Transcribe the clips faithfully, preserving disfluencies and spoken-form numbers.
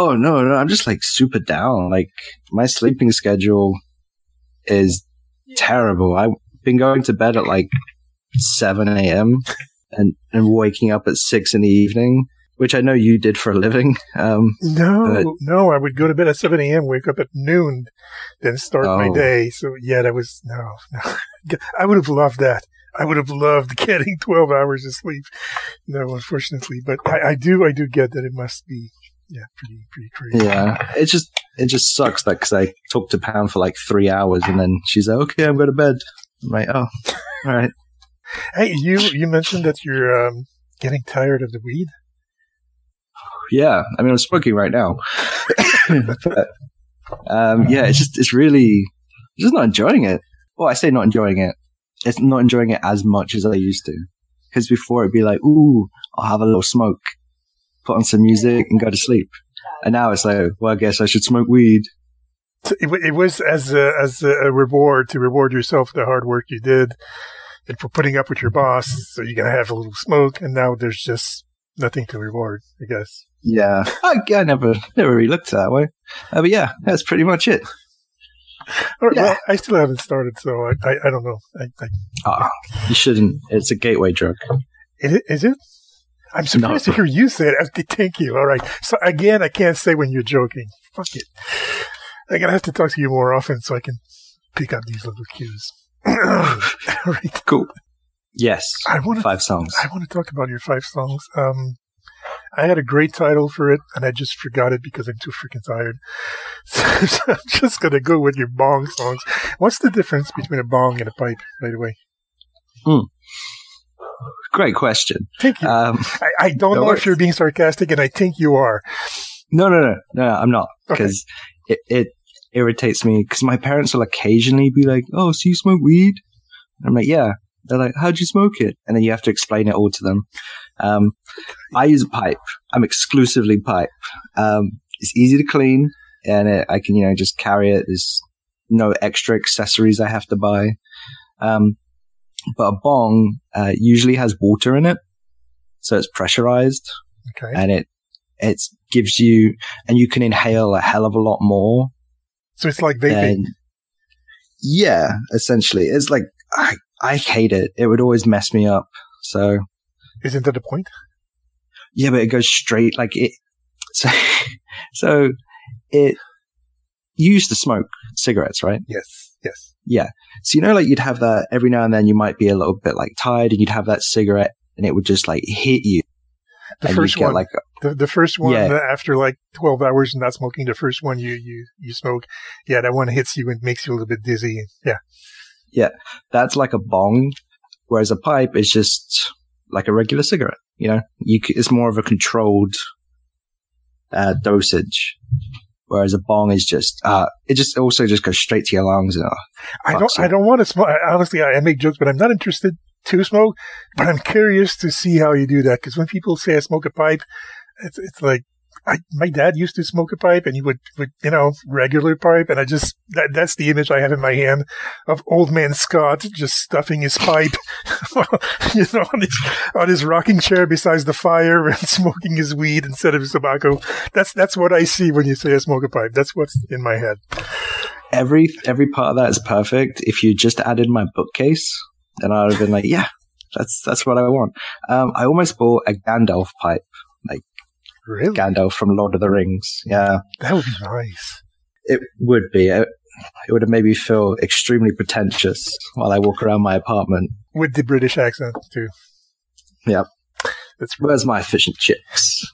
oh, no, no, I'm just like super down. Like my sleeping schedule is terrible. I've been going to bed at like seven a.m. and, and waking up at six in the evening, which I know you did for a living. Um, no, no, I would go to bed at seven a.m., wake up at noon, then start oh. my day. So, yeah, that was, no, no. I would have loved that. I would have loved getting twelve hours of sleep. No, unfortunately. But I, I do, I do get that it must be, yeah, pretty, pretty crazy. Yeah, it just, it just sucks that because I talked to Pam for like three hours and then she's like, okay, I'm going to bed. I'm like, oh, all right. Hey, you, you mentioned that you're um, getting tired of the weed. Yeah, I mean, I'm smoking right now. but, um, yeah, it's just, it's really, I'm just not enjoying it. Well, I say not enjoying it. It's not enjoying it as much as I used to. Because before it'd be like, ooh, I'll have a little smoke, put on some music and go to sleep. And now it's like, well, I guess I should smoke weed. So it, it was as a, as a reward to reward yourself for the hard work you did and for putting up with your boss. So you're going to have a little smoke. And now there's just nothing to reward, I guess. Yeah, I, I never, never really looked that way. Uh, but yeah, that's pretty much it. All right, yeah. Well, I still haven't started, so I, I, I don't know. I, I, oh, you shouldn't. It's a gateway drug. Is it? Is it? I'm surprised no. to hear you say it. Thank you. All right. So again, I can't say when you're joking. Fuck it. I'm gonna have to talk to you more often so I can pick up these little cues. All right. Cool. Yes. I wanna, five songs. I want to talk about your five songs. Um. I had a great title for it, and I just forgot it because I'm too freaking tired. So, so I'm just going to go with your bong songs. What's the difference between a bong and a pipe, by the way? Mm. Great question. Thank you. Um, I, I don't no know worries. If you're being sarcastic, and I think you are. No, no, no. No, no I'm not. Because okay. it, it irritates me. Because my parents will occasionally be like, oh, so you smoke weed? And I'm like, yeah. They're like, how'd you smoke it? And then you have to explain it all to them. Um, I use a pipe. I'm exclusively pipe. Um, it's easy to clean and it, I can, you know, just carry it. There's no extra accessories I have to buy. Um, but a bong, uh, usually has water in it. So it's pressurized. Okay. And it, it gives you, and you can inhale a hell of a lot more. So it's like vaping. Yeah, essentially. It's like, I, I hate it. It would always mess me up. So. Isn't that the point? Yeah, but it goes straight like it. So, so it. You used to smoke cigarettes, right? Yes, yes. Yeah. So you know, like you'd have that every now and then. You might be a little bit like tired, and you'd have that cigarette, and it would just like hit you. The and first you'd get one, like a, the, the first one yeah. after like twelve hours of not smoking. The first one you you you smoke, yeah, that one hits you and makes you a little bit dizzy. Yeah, yeah. That's like a bong, whereas a pipe is just. Like a regular cigarette, you know, you c- it's more of a controlled uh, dosage, whereas a bong is just uh, it just also just goes straight to your lungs. And, uh, I don't, I don't want to smoke. I, honestly, I, I make jokes, but I'm not interested to smoke. But I'm curious to see how you do that because when people say I smoke a pipe, it's it's like I, my dad used to smoke a pipe, and he would, would you know, regular pipe, and I just that, that's the image I have in my hand of old man Scott just stuffing his pipe. You know, on his, on his rocking chair besides the fire and smoking his weed instead of his tobacco. That's that's what I see when you say I smoke a pipe. That's what's in my head. Every every part of that is perfect. If you just added my bookcase, then I would have been like, yeah, that's that's what I want. Um, I almost bought a Gandalf pipe, like really? Gandalf from Lord of the Rings. Yeah, that would be nice. It would be. It, it would have made me feel extremely pretentious while I walk around my apartment. With the British accent, too. Yep. That's really Where's my fish and chips?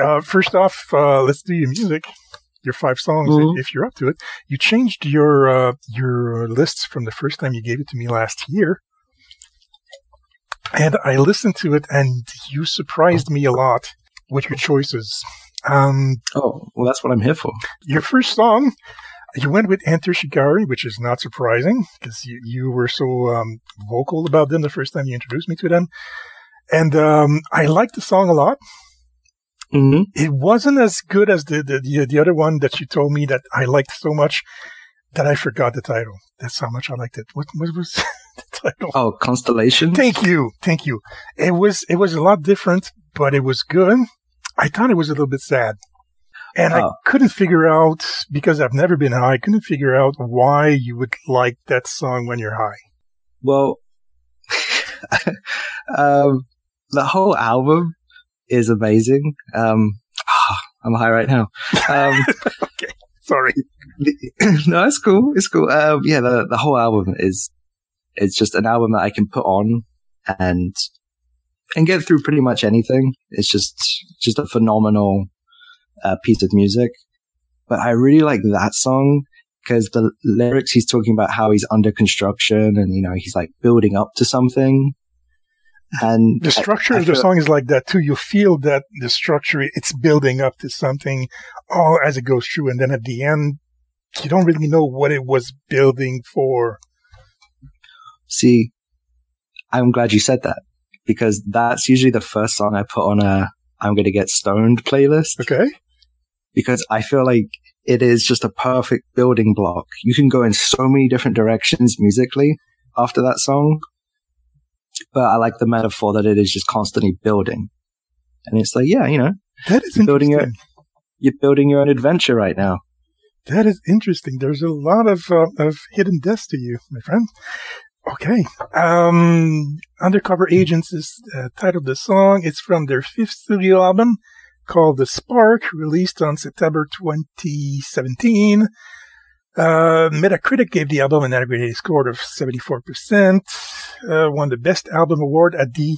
uh, first off, uh, let's do your music, your five songs, mm-hmm. if you're up to it. You changed your uh, your lists from the first time you gave it to me last year. And I listened to it, and you surprised me a lot with your choices. Um, oh, well, that's what I'm here for. Your first song... You went with Enter Shikari, which is not surprising because you, you were so um, vocal about them the first time you introduced me to them. And um, I liked the song a lot. Mm-hmm. It wasn't as good as the, the, the, the other one that you told me that I liked so much that I forgot the title. That's how much I liked it. What, what was the title? Oh, Constellation. Thank you. Thank you. It was, it was a lot different, but it was good. I thought it was a little bit sad. And oh. I couldn't figure out, because I've never been high, I couldn't figure out why you would like that song when you're high. Well, um, the whole album is amazing. Um, oh, I'm high right now. Um, okay, sorry. No, it's cool. It's cool. Um, yeah, the, the whole album is, it's just an album that I can put on and and get through pretty much anything. It's just just a phenomenal uh, piece of music. But I really like that song because the lyrics, he's talking about how he's under construction and, you know, he's like building up to something. And the structure I, I of the feel, song is like that too. You feel that the structure, it's building up to something all as it goes through. And then at the end, you don't really know what it was building for. See, I'm glad you said that because that's usually the first song I put on a I'm Gonna Get Stoned playlist. Okay. Because I feel like it is just a perfect building block. You can go in so many different directions musically after that song. But I like the metaphor that it is just constantly building. And it's like, yeah, you know, that is you're building your, you're building your own adventure right now. That is interesting. There's a lot of uh, of hidden depths to you, my friend. Okay. Um, Undercover Agents is uh, titled the song. It's from their fifth studio album called The Spark, released on September twenty seventeen. Uh, Metacritic gave the album an aggregate score of seventy-four percent, uh, won the Best Album Award at the,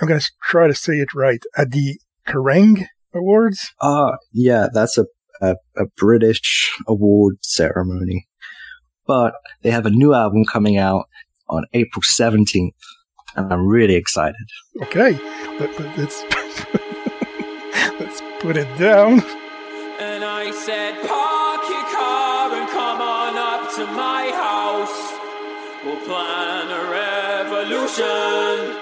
I'm going to try to say it right, at the Kerrang Awards. Ah, uh, yeah, that's a, a, a British award ceremony. But they have a new album coming out on April seventeenth, and I'm really excited. Okay, let, let, let's, let's put it down. And I said, park your car and come on up to my house. We'll plan a revolution.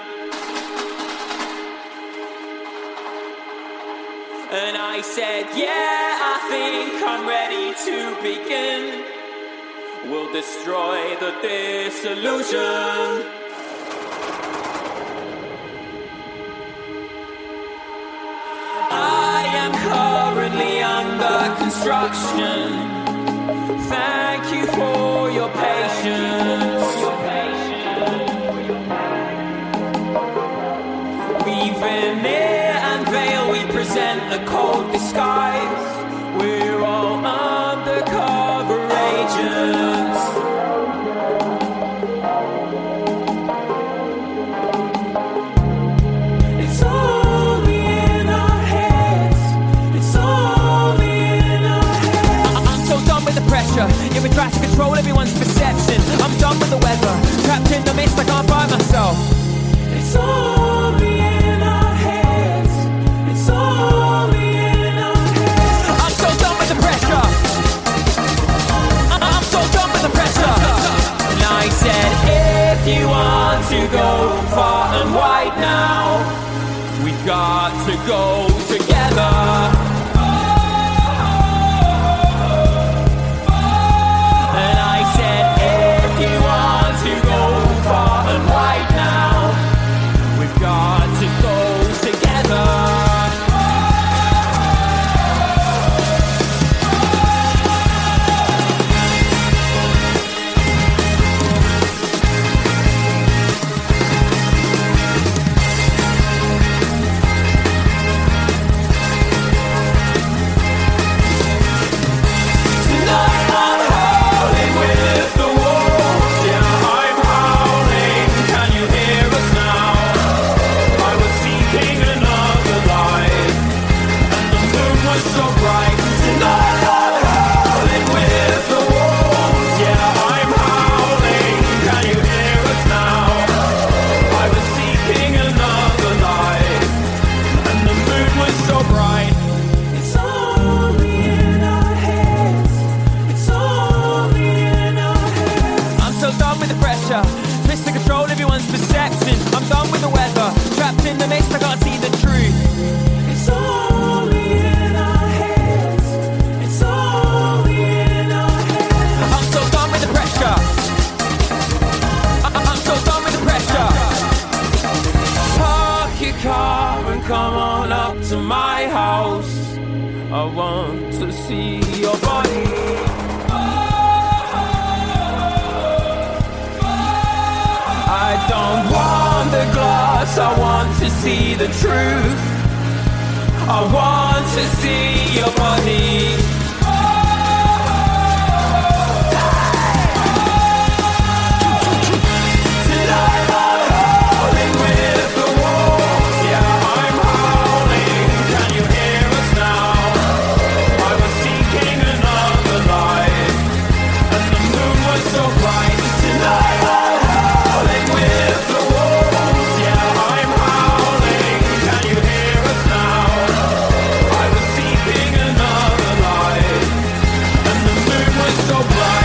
And I said, yeah, I think I'm ready to begin. We'll destroy the disillusion. I am currently under construction. Thank you for your patience. We veneer and veil, we present a cold disguise. We're all undercover agents. You've been trying to control everyone's perception. I'm done with the weather, trapped in the mist, I can't find myself. It's only in our heads. It's only in our heads. I'm so done with the pressure. I'm so done with the pressure. And I said, if you want to go far and wide now, we've got to go together. I want to see your body. Oh, oh, oh, oh. I don't want the glass, I want to see the truth. I want to see your body. Oh, oh, oh, oh, oh. Tonight I'm howling with the wolves. Yeah, I'm howling. Can you hear us now? I was seeking another life, and the moon was so bright. Tonight I'm howling with the wolves. Yeah, I'm howling. Can you hear us now? I was seeking another life, and the moon was so bright.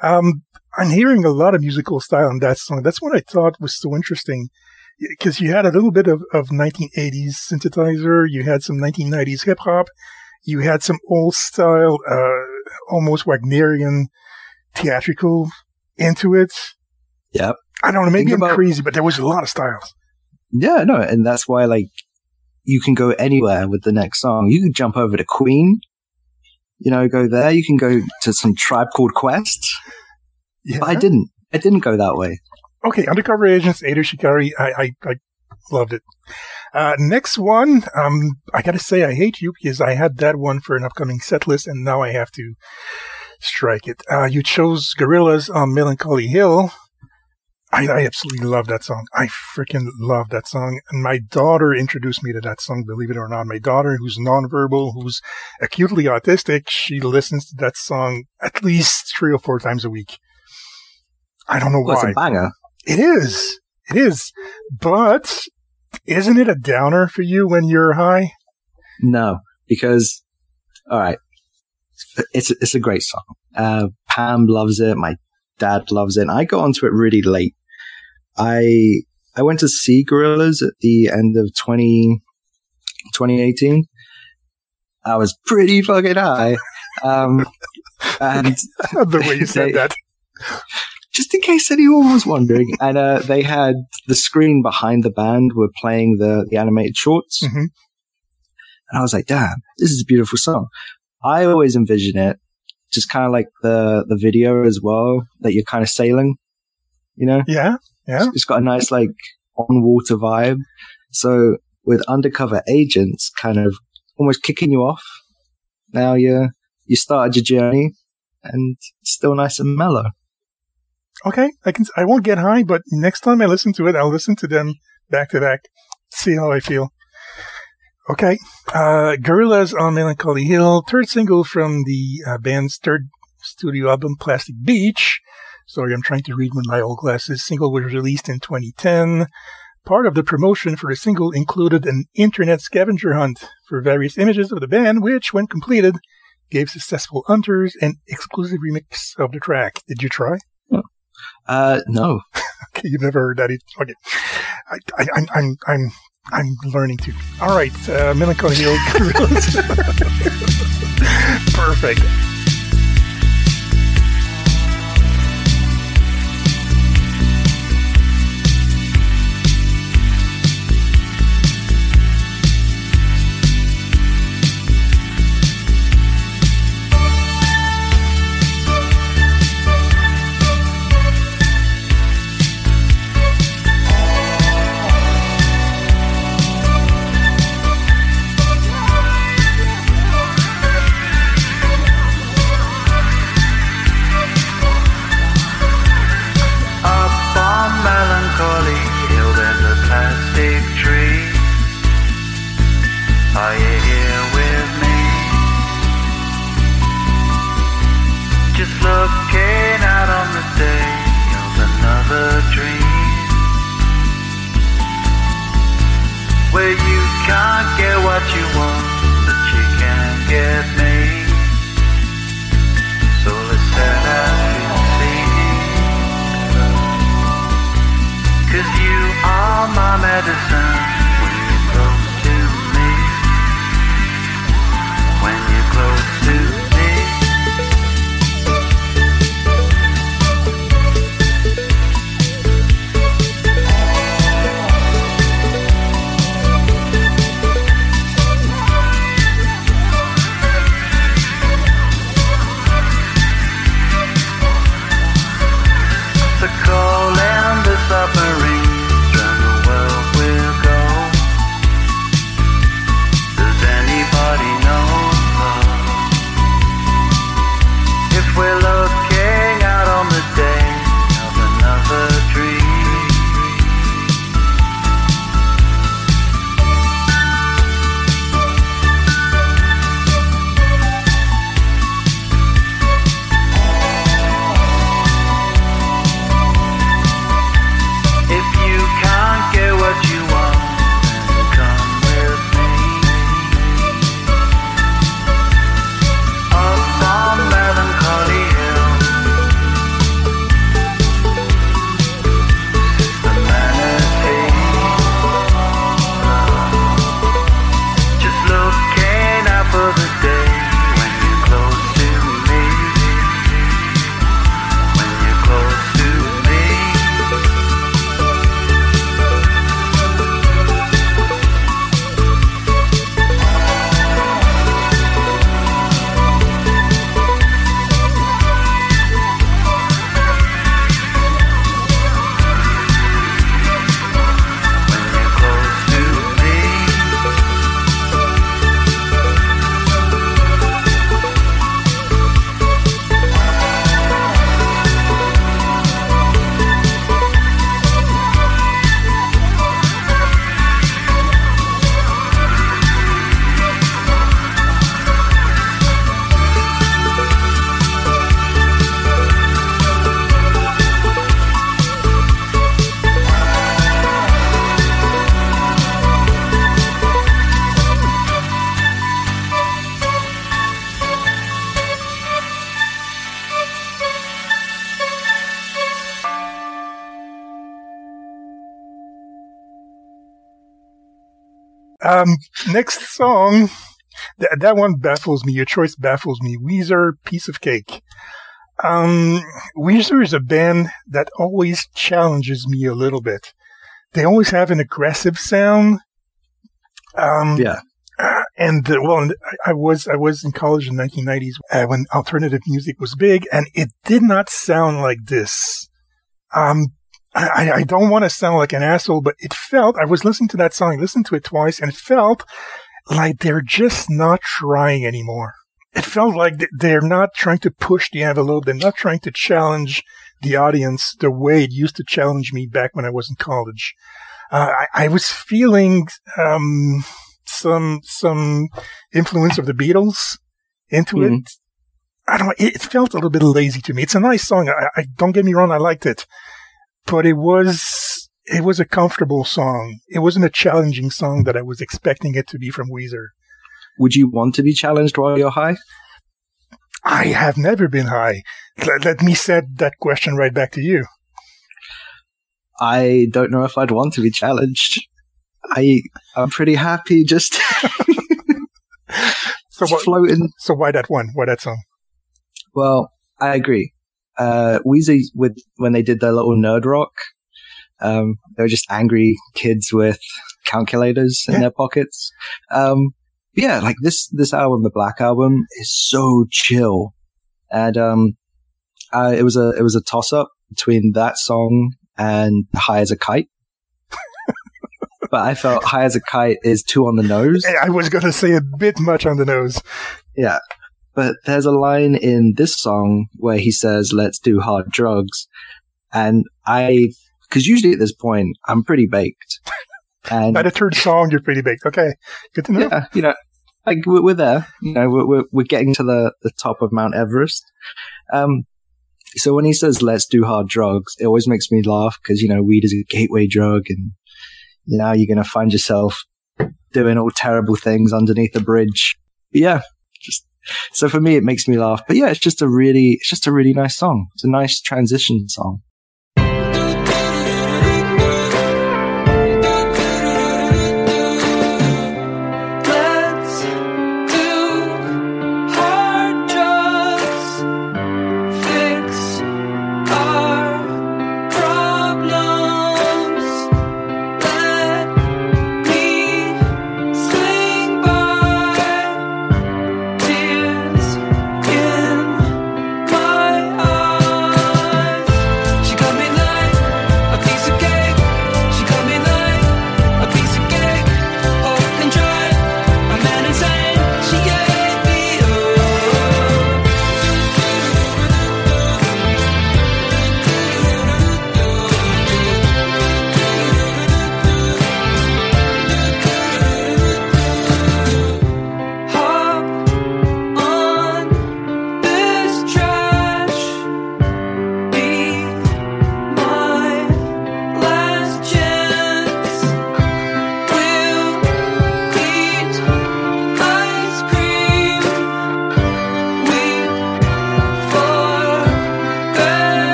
Um, I'm hearing a lot of musical style in that song. That's what I thought was so interesting, because you had a little bit of, of nineteen eighties synthesizer, you had some nineteen nineties hip-hop, you had some old-style, uh, almost Wagnerian theatrical into it. Yep. I don't know, maybe Think I'm about- crazy, but there was a lot of styles. Yeah, no, and that's why, like, you can go anywhere with the next song. You can jump over to Queen. You know, go there. You can go to some Tribe Called Quest. Yeah. But I didn't. I didn't go that way. Okay, Undercover Agents, Enter Shikari. I, I, I loved it. Uh, next one, um, I got to say I hate you because I had that one for an upcoming set list, and now I have to strike it. Uh, you chose Gorillaz on Melancholy Hill. I, I absolutely love that song. I freaking love that song. And my daughter introduced me to that song, believe it or not. My daughter, who's nonverbal, who's acutely autistic, she listens to that song at least three or four times a week. I don't know why. It's a banger. It is. It is. But isn't it a downer for you when you're high? No, because, all right, it's, it's a great song. Uh, Pam loves it. My dad loves it. And I got onto it really late. I I went to see Gorillaz at the end of twenty eighteen. I was pretty fucking high. Um, and the way you said they, that. Just in case anyone was wondering. And uh, they had the screen behind the band were playing the, the animated shorts. Mm-hmm. And I was like, damn, this is a beautiful song. I always envision it just kind of like the, the video as well, that you're kind of sailing, you know? Yeah, yeah. It's, it's got a nice, like, on-water vibe. So with Undercover Agents kind of almost kicking you off, now you you started your journey, and it's still nice and mellow. Okay, I can. I won't get high, but next time I listen to it, I'll listen to them back-to-back, see how I feel. Okay, uh, Gorillaz on Melancholy Hill, third single from the uh, band's third studio album, Plastic Beach. Sorry, I'm trying to read with my old glasses. Single was released in twenty ten. Part of the promotion for the single included an internet scavenger hunt for various images of the band, which, when completed, gave successful hunters an exclusive remix of the track. Did you try? Uh, no. Okay, you've never heard that either. Okay, I, I, I'm, I'm, I'm. I'm learning to. All right, uh, Melancholy Hill. Perfect. where you can't get what you want, but you can get me. So let's head out to sea, cause you are my medicine when you're close to me. When you're close to me. Um, next song, th- that one baffles me. Your choice baffles me. Weezer, Piece of Cake. Um, Weezer is a band that always challenges me a little bit. They always have an aggressive sound. Um, yeah. Uh, and uh, well, I was I was in college in the nineteen nineties uh, when alternative music was big, and it did not sound like this. Um. I, I don't want to sound like an asshole, but it felt, I was listening to that song, I listened to it twice, and it felt like they're just not trying anymore. It felt like they're not trying to push the envelope. They're not trying to challenge the audience the way it used to challenge me back when I was in college. Uh, I, I was feeling um, some some influence of the Beatles into mm-hmm. it. I don't know, it felt a little bit lazy to me. It's a nice song. I, I don't get me wrong, I liked it. But it was it was a comfortable song. It wasn't a challenging song that I was expecting it to be from Weezer. Would you want to be challenged while you're high? I have never been high. Let, let me set that question right back to you. I don't know if I'd want to be challenged. I I'm pretty happy just, so just what, floating. So why that one? Why that song? Well, I agree. Uh, Weezer, with, when they did their little nerd rock, um, they were just angry kids with calculators in yeah. their pockets. Um, yeah, like this, this album, the Black Album, is so chill. And, um, uh, it was a, it was a toss up between that song and High as a Kite. But I felt High as a Kite is too on the nose. I was going to say a bit much on the nose. Yeah. But there's a line in this song where he says, let's do hard drugs. And I, because usually at this point, I'm pretty baked. And by the third song, you're pretty baked. Okay. Good to know. Yeah. You know, like we're, we're there. You know, we're, we're, we're getting to the, the top of Mount Everest. Um, so when he says, let's do hard drugs, it always makes me laugh because, you know, weed is a gateway drug. And now you're going to find yourself doing all terrible things underneath a bridge. But yeah, just so for me, it makes me laugh. But yeah, it's just a really, it's just a really nice song. It's a nice transition song.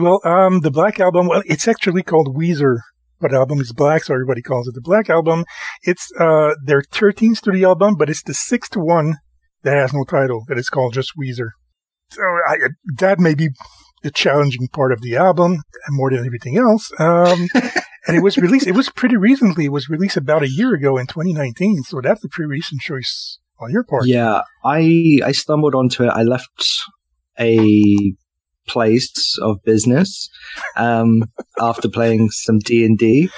Well, um, the Black Album, well, it's actually called Weezer, but the album is black, so everybody calls it the Black Album. It's uh, their thirteenth studio album, but it's the sixth one that has no title, that is called just Weezer. So I, that may be the challenging part of the album, more than everything else. Um, and it was released, it was pretty recently, it was released about a year ago in twenty nineteen, so that's a pretty recent choice on your part. Yeah, I, I stumbled onto it. I left a place of business um after playing some D and D,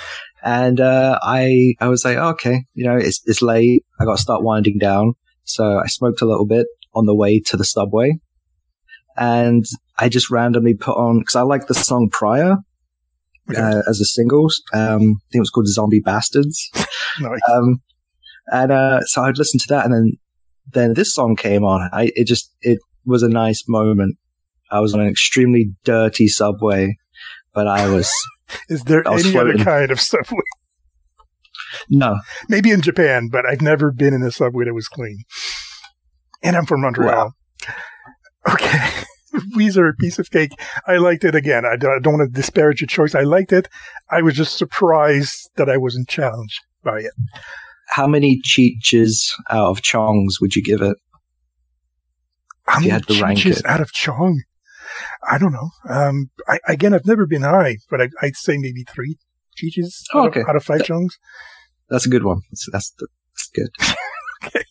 and uh I I was like, oh, okay, you know, it's it's late, I gotta start winding down. So I smoked a little bit on the way to the subway, and I just randomly put on, because I liked the song prior, okay, uh, as a single, um I think it was called Zombie Bastards. Nice. um and uh so I'd listen to that, and then then this song came on. I it just it was a nice moment. I was on an extremely dirty subway, but I was... Is there was any floating. Other kind of subway? No. Maybe in Japan, but I've never been in a subway that was clean. And I'm from Montreal. Wow. Okay. Weezer, Piece of Cake. I liked it again. I don't want to disparage your choice. I liked it. I was just surprised that I wasn't challenged by it. How many cheeches out of chongs would you give it? How many cheeches out of chong? I don't know. Um, I, again, I've never been high, but I, I'd say maybe three cheeches oh, out, okay. out of five chunks. That's a good one. That's, that's, that's good. Okay.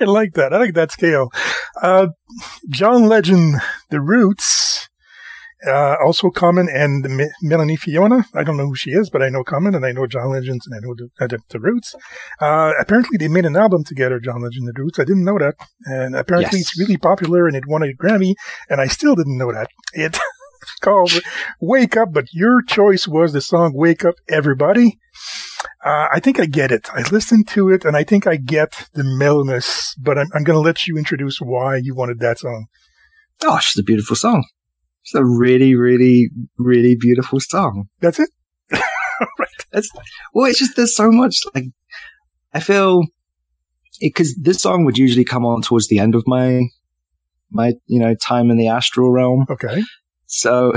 I like that. I like that scale. Uh, John Legend, The Roots, uh, also Common, and M- Melanie Fiona. I don't know who she is, but I know Common, and I know John Legend, and I know the, uh, the, the Roots. Uh, apparently, they made an album together, John Legend and The Roots. I didn't know that. And apparently, yes. It's really popular, and it won a Grammy, and I still didn't know that. It called Wake Up, but your choice was the song Wake Up Everybody. Uh, I think I get it. I listened to it, and I think I get the mellowness, but I'm, I'm going to let you introduce why you wanted that song. Oh, it's just a beautiful song. It's a really, really, really beautiful song. That's it? Right. It's, well, it's just there's so much. Like, I feel because this song would usually come on towards the end of my, my you know, time in the astral realm. Okay. So,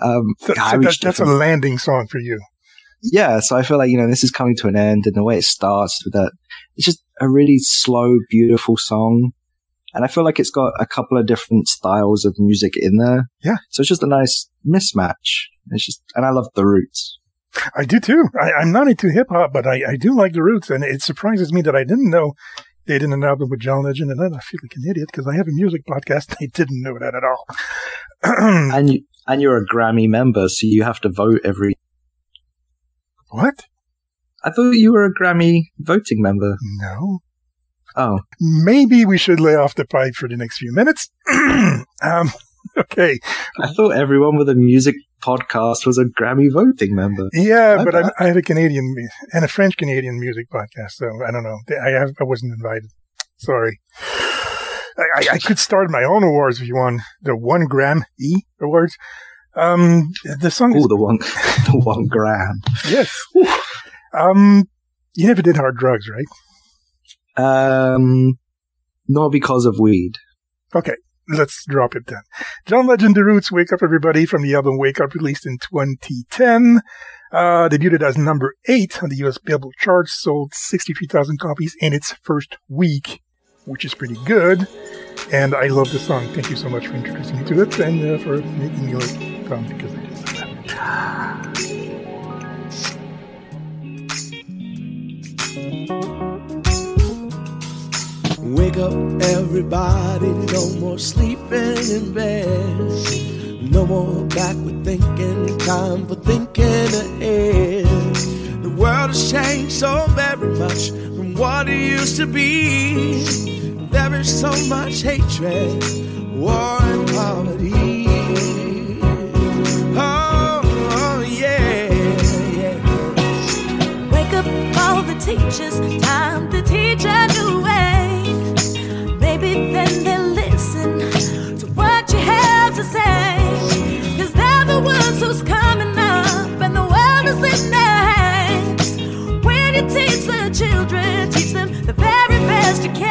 um, so, God, so that, that's different. A landing song for you. Yeah, so I feel like, you know, this is coming to an end, and the way it starts with that, it's just a really slow, beautiful song. And I feel like it's got a couple of different styles of music in there. Yeah. So it's just a nice mismatch. It's just, and I love The Roots. I do too. I, I'm not into hip hop, but I, I do like The Roots, and it surprises me that I didn't know they did an album with John Legend, and I feel like an idiot because I have a music podcast. I didn't know that at all. and you, and you're a Grammy member, so you have to vote every. What? I thought you were a Grammy voting member. No. Oh. Maybe we should lay off the pipe for the next few minutes. um, okay. I thought everyone with a music podcast was a Grammy voting member. Yeah, I but I'm, I have a Canadian and a French Canadian music podcast, so I don't know. I have, I wasn't invited. Sorry. I, I could start my own awards if you want. The one gram E awards. Um, the song. Oh, the one, the one gram. Yes. um, you never did hard drugs, right? Um, not because of weed. Okay, let's drop it then. John Legend, The Roots, Wake Up Everybody from the album Wake Up, released in twenty ten. Uh, debuted as number eight on the U S Billboard charts, sold sixty-three thousand copies in its first week, which is pretty good. And I love the song. Thank you so much for introducing me to it and uh, for making me like come because I didn't know that. Wake up, everybody. No more sleeping in bed. No more backward thinking. Time for thinking ahead. The world has changed so very much from what it used to be. There is so much hatred, war and poverty. Oh, oh yeah, yeah. Wake up all the teachers, time to teach a new way. Maybe then they'll listen to what you have to say. Cause they're the ones who's coming up and the world is in their hands. When you teach the children, teach them the very best you can.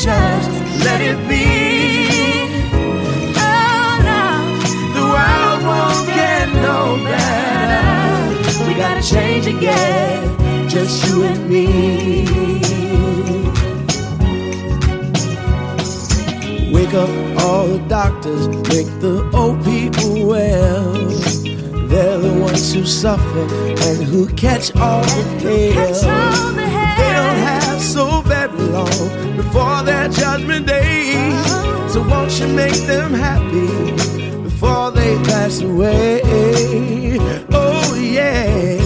Just let it be. Oh no, the world won't get no better. We gotta change again, just you and me. Wake up all the doctors, make the old people well. They're the ones who suffer and who catch all the pain. They don't have so very long before their judgment day. So won't you make them happy before they pass away? Oh yeah.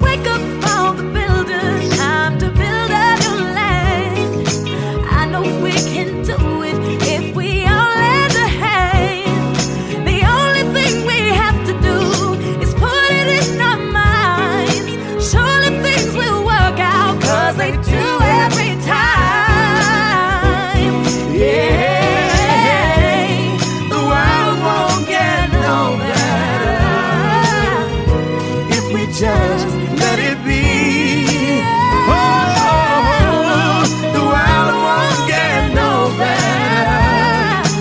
Wake up all the builders, time to build a new land. I know we can do it if we all lend a hand. The only thing we have to do is put it in our minds. Surely things will work out, cause they do every time. Just let it be. Oh, the world won't get no better.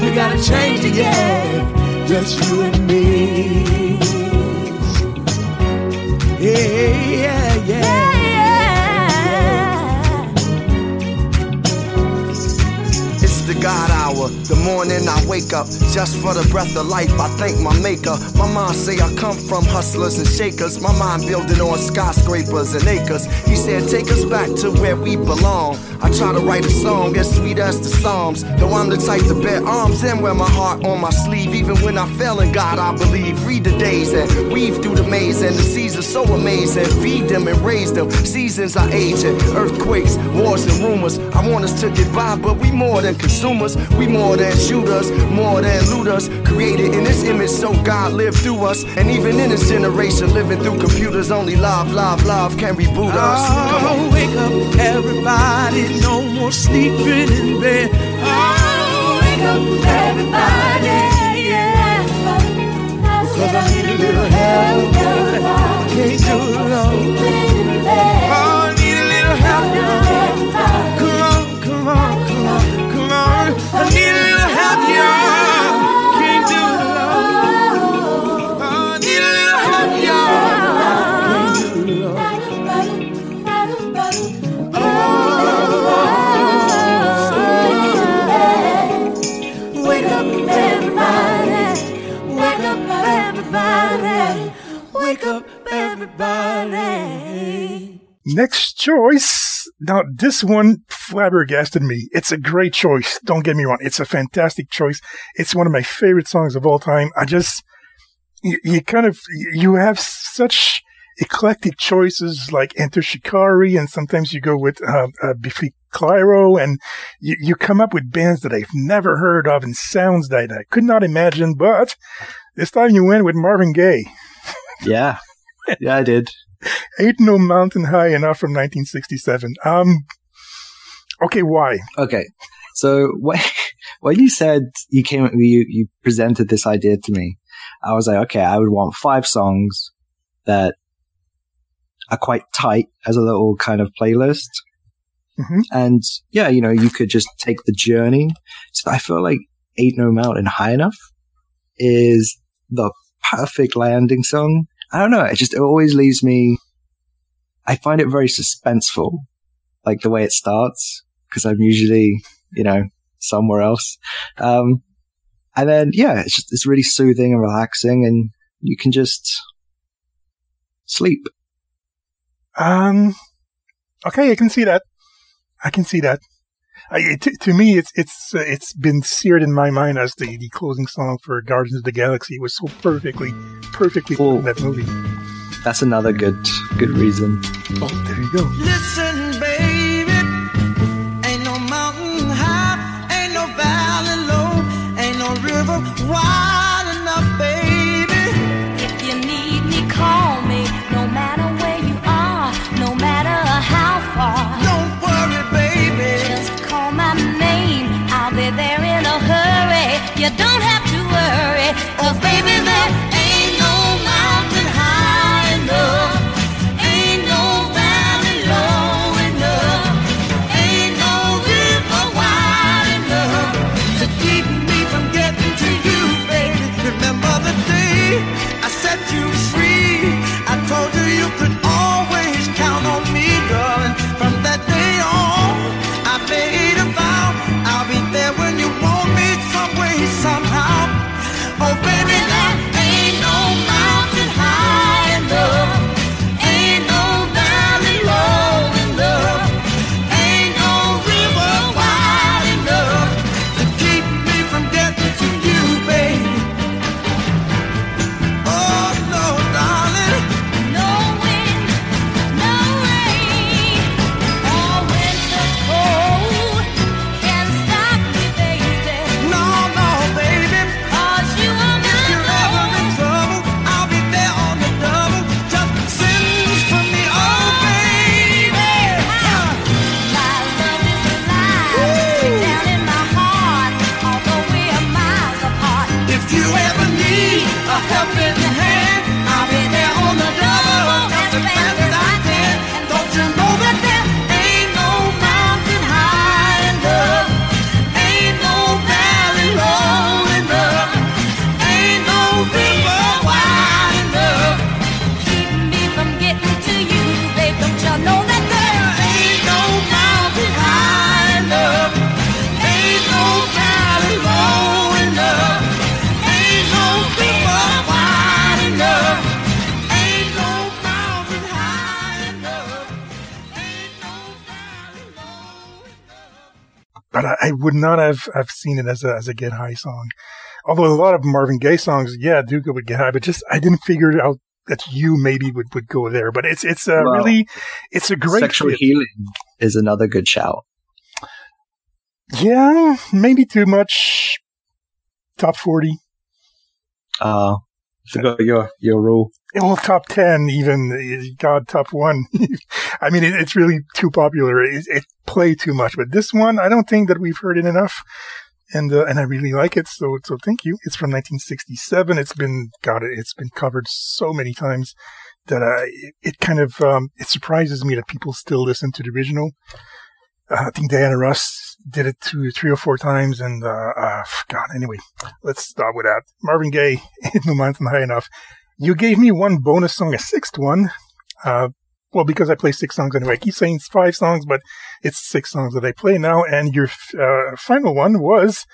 We gotta change again, just you and me. Yeah, yeah, yeah. It's It's the God hour. The morning I wake up just for the breath of life. I thank my maker. My mom say I come from hustlers and shakers. My mind building on skyscrapers and acres. He said take us back to where we belong. I try to write a song as sweet as the Psalms. Though I'm the type to bear arms and wear my heart on my sleeve. Even when I fail in God I believe. Read the days and weave through the maze. And the seasons so amazing. Feed them and raise them. Seasons are aging. Earthquakes, wars and rumors. I want us to get by, but we more than consumers. We more than shooters, more than looters. Created in this image so God lived through us. And even in this generation living through computers, only love, love, love can reboot us. Oh, wake up everybody, no more sleeping in bed. Oh, wake up everybody, yeah. Because I need a little help, I can't do it alone. Oh, I need a little help, come on, come on, come on, come on. I need a little help, y'all. Wake up, everybody. Next choice. Now, this one flabbergasted me. It's a great choice. Don't get me wrong. It's a fantastic choice. It's one of my favorite songs of all time. I just, you, you kind of, you have such eclectic choices like Enter Shikari, and sometimes you go with uh, uh, Biffy Clyro, and you, you come up with bands that I've never heard of and sounds that I could not imagine, but this time you went with Marvin Gaye. Yeah. Yeah, I did. Ain't No Mountain High Enough from nineteen sixty-seven. Um, okay, why? Okay. So when, when you said you came, you, you presented this idea to me, I was like, okay, I would want five songs that are quite tight as a little kind of playlist. Mm-hmm. And yeah, you know, you could just take the journey. So I feel like Ain't No Mountain High Enough is the perfect landing song. I don't know. It just it always leaves me. I find it very suspenseful, like the way it starts, because I'm usually, you know, somewhere else. Um, and then, yeah, it's just it's really soothing and relaxing, and you can just sleep. Um. Okay, I can see that. I can see that. I, it, to me, it's it's uh, it's been seared in my mind as the, the closing song for Guardians of the Galaxy. It was so perfectly, perfectly cool in that movie. That's another good good reason. Oh, there you go. Listen, baby, ain't no mountain high, ain't no valley low, ain't no river wide enough, baby. If you need me, call me, no matter where you are, no matter how far. You don't have to worry, 'cause baby there ain't no mountain high enough, ain't no valley low, but I, I would not have, have seen it as a, as a get high song. Although a lot of Marvin Gaye songs, yeah, do go with get high, but just, I didn't figure out that you maybe would, would go there, but it's, it's a well, really, it's a great sexual fit. Healing is another good shout. Yeah, maybe too much. Top forty. Uh, forgot your, your rule. Well, top ten even. God, top one. I mean, it, it's really too popular. It, it played too much. But this one, I don't think that we've heard it enough. And uh, and I really like it, so so thank you. It's from nineteen sixty-seven. It's been God, it's been covered so many times that I it, it kind of um, it surprises me that people still listen to the original. Uh, I think Diana Ross did it two, three or four times, and uh, uh, God, anyway, let's stop with that. Marvin Gaye, Ain't No Mountain High Enough. You gave me one bonus song, a sixth one. Uh, well, because I play six songs anyway. I keep saying it's five songs, but it's six songs that I play now. And your uh, final one was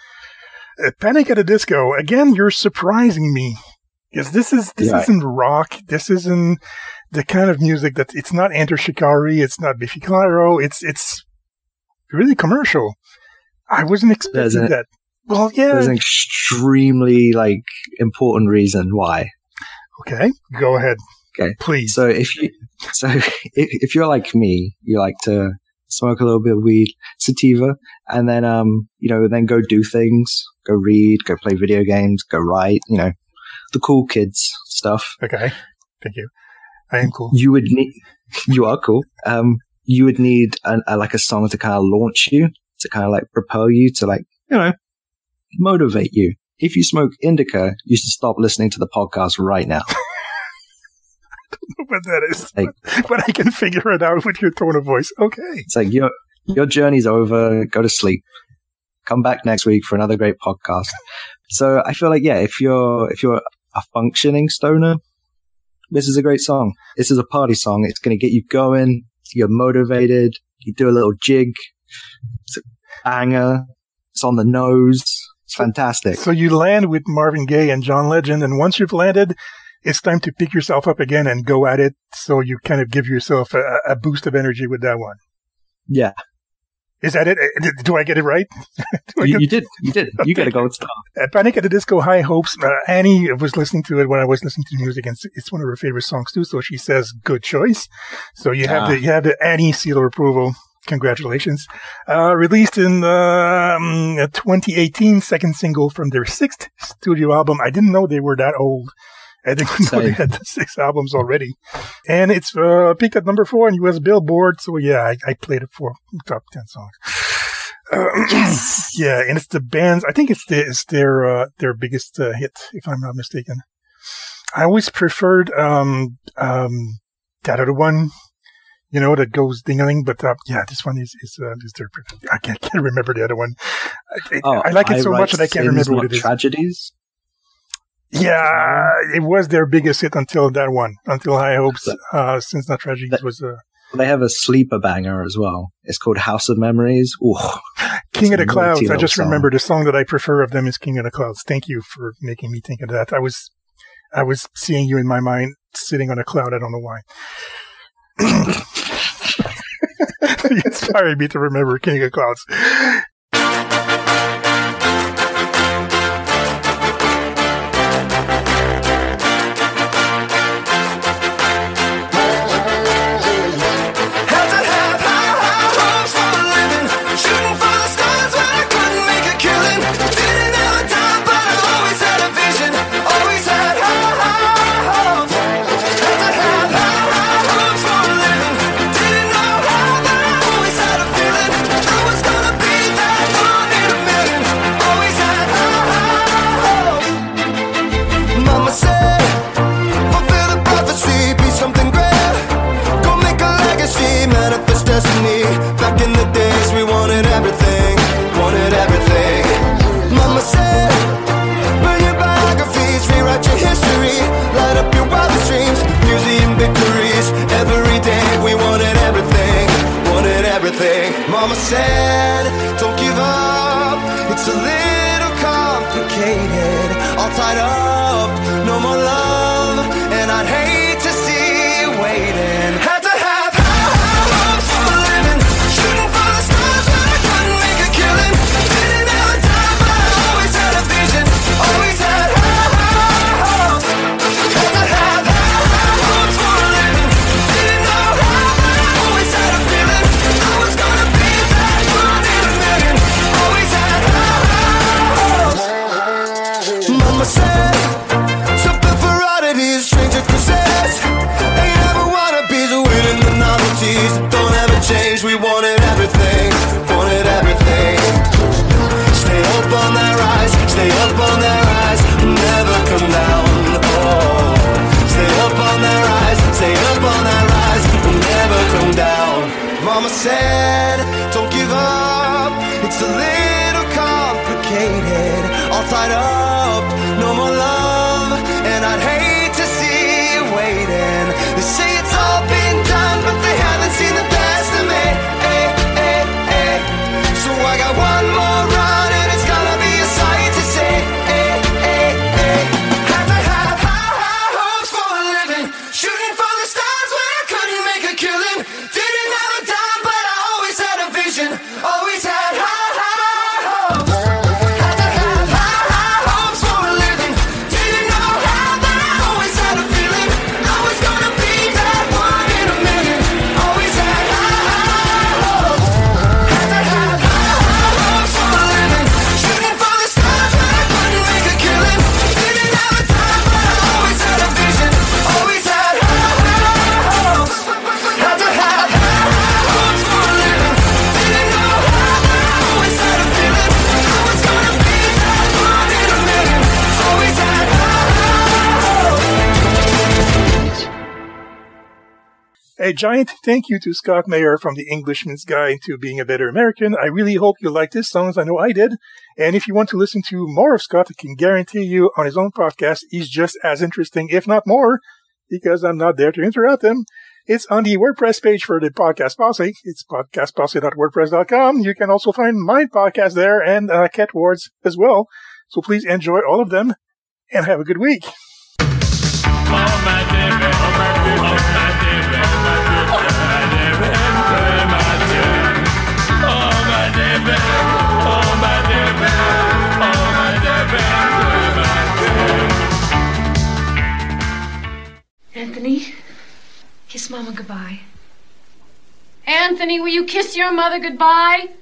Panic at the Disco. Again, you're surprising me. Because this is this yeah. isn't rock. This isn't the kind of music that it's not Enter Shikari. It's not Biffy Clyro. It's it's really commercial. I wasn't expecting There's an, that. Well, yeah, there's an extremely like important reason why. Okay, go ahead. Okay, please. So if you, so if, if you're like me, you like to smoke a little bit of weed, sativa, and then um, you know, then go do things, go read, go play video games, go write, you know, the cool kids stuff. Okay, thank you. I am cool. You would need. You are cool. Um, you would need an, a, like a song to kind of launch you, to kind of like propel you, to like you know, motivate you. If you smoke indica, you should stop listening to the podcast right now. I don't know what that is, like, but, but I can figure it out with your tone of voice. Okay. It's like, your, your journey's over. Go to sleep. Come back next week for another great podcast. So I feel like, yeah, if you're if you're a functioning stoner, this is a great song. This is a party song. It's going to get you going. You're motivated. You do a little jig. It's a banger. It's on the nose. It's fantastic. So you land with Marvin Gaye and John Legend, and once you've landed, it's time to pick yourself up again and go at it. So you kind of give yourself a, a boost of energy with that one. Yeah. Is that it? Do I get it right? you, you did. You did. You got to go and stop. Panic at the Disco, High Hopes. Uh, Annie was listening to it when I was listening to the music, and it's one of her favorite songs too. So she says, "Good choice." So you have ah. the you have the Annie seal of approval. Congratulations. Uh, released in um, twenty eighteen, second single from their sixth studio album. I didn't know they were that old. I didn't Same. know they had six albums already. And it's uh, peaked at number four on U S Billboard. So, yeah, I, I played it for top ten songs. Uh, yes! Yeah, and it's the band's, I think it's, the, it's their uh, their biggest uh, hit, if I'm not mistaken. I always preferred um, um, that other one. You know, that goes ding-a-ling, but uh, yeah, this one is, is, uh, is their, I can't, can't remember the other one. I, oh, I like it I so much that I can't remember what it is. Tragedies? Yeah, it was their biggest hit until that one, until High Hopes, uh, since Not Tragedies that, was a... Uh, they have a sleeper banger as well. It's called House of Memories. Ooh, King of the Clouds. I just song. remember the song that I prefer of them is King of the Clouds. Thank you for making me think of that. I was, I was seeing you in my mind sitting on a cloud. I don't know why. You inspired me to remember King of Clouds. Mama said, don't give up, it's a little complicated, all tied up, no more love, and I'd hate to see you waiting. Had to have high hopes for a living, shooting for the stars, but I couldn't make a killing. said, don't give up, it's a little complicated, all tied up, no more love, and I'd hate to see you waiting. They say it's all been done, but they haven't seen the best of me, eh, eh, eh. So I got one more run, and it's gonna be a sight to see, eh, eh, eh. Had to have high, high hopes for a living, shooting for the stars when I couldn't make a killing. Didn't have a dime, but I always had a vision, always had high, high hopes. Had to have high, high hopes for a living, didn't know how, but I always had a feeling I was gonna be that one in a million. Always had high, high hopes. Had to have high, high hopes for a living, shooting for the stars when I couldn't make a killing. Didn't have a dime, but I always had a vision, always had high, high hopes. Had to have high, high hopes for a living, didn't know how, but I always had a feeling I was gonna be that one in a million. Always had high, high hopes. A giant thank you to Scott Mayer from The Englishman's Guide to Being a Better American. I really hope you like this song, as I know I did. And if you want to listen to more of Scott, I can guarantee you on his own podcast, he's just as interesting, if not more, because I'm not there to interrupt him. It's on the WordPress page for the Podcast Posse. It's podcast posse dot wordpress dot com. You can also find my podcast there and uh, Cat Wards as well. So please enjoy all of them and have a good week. Anthony, kiss Mama goodbye. Anthony, will you kiss your mother goodbye?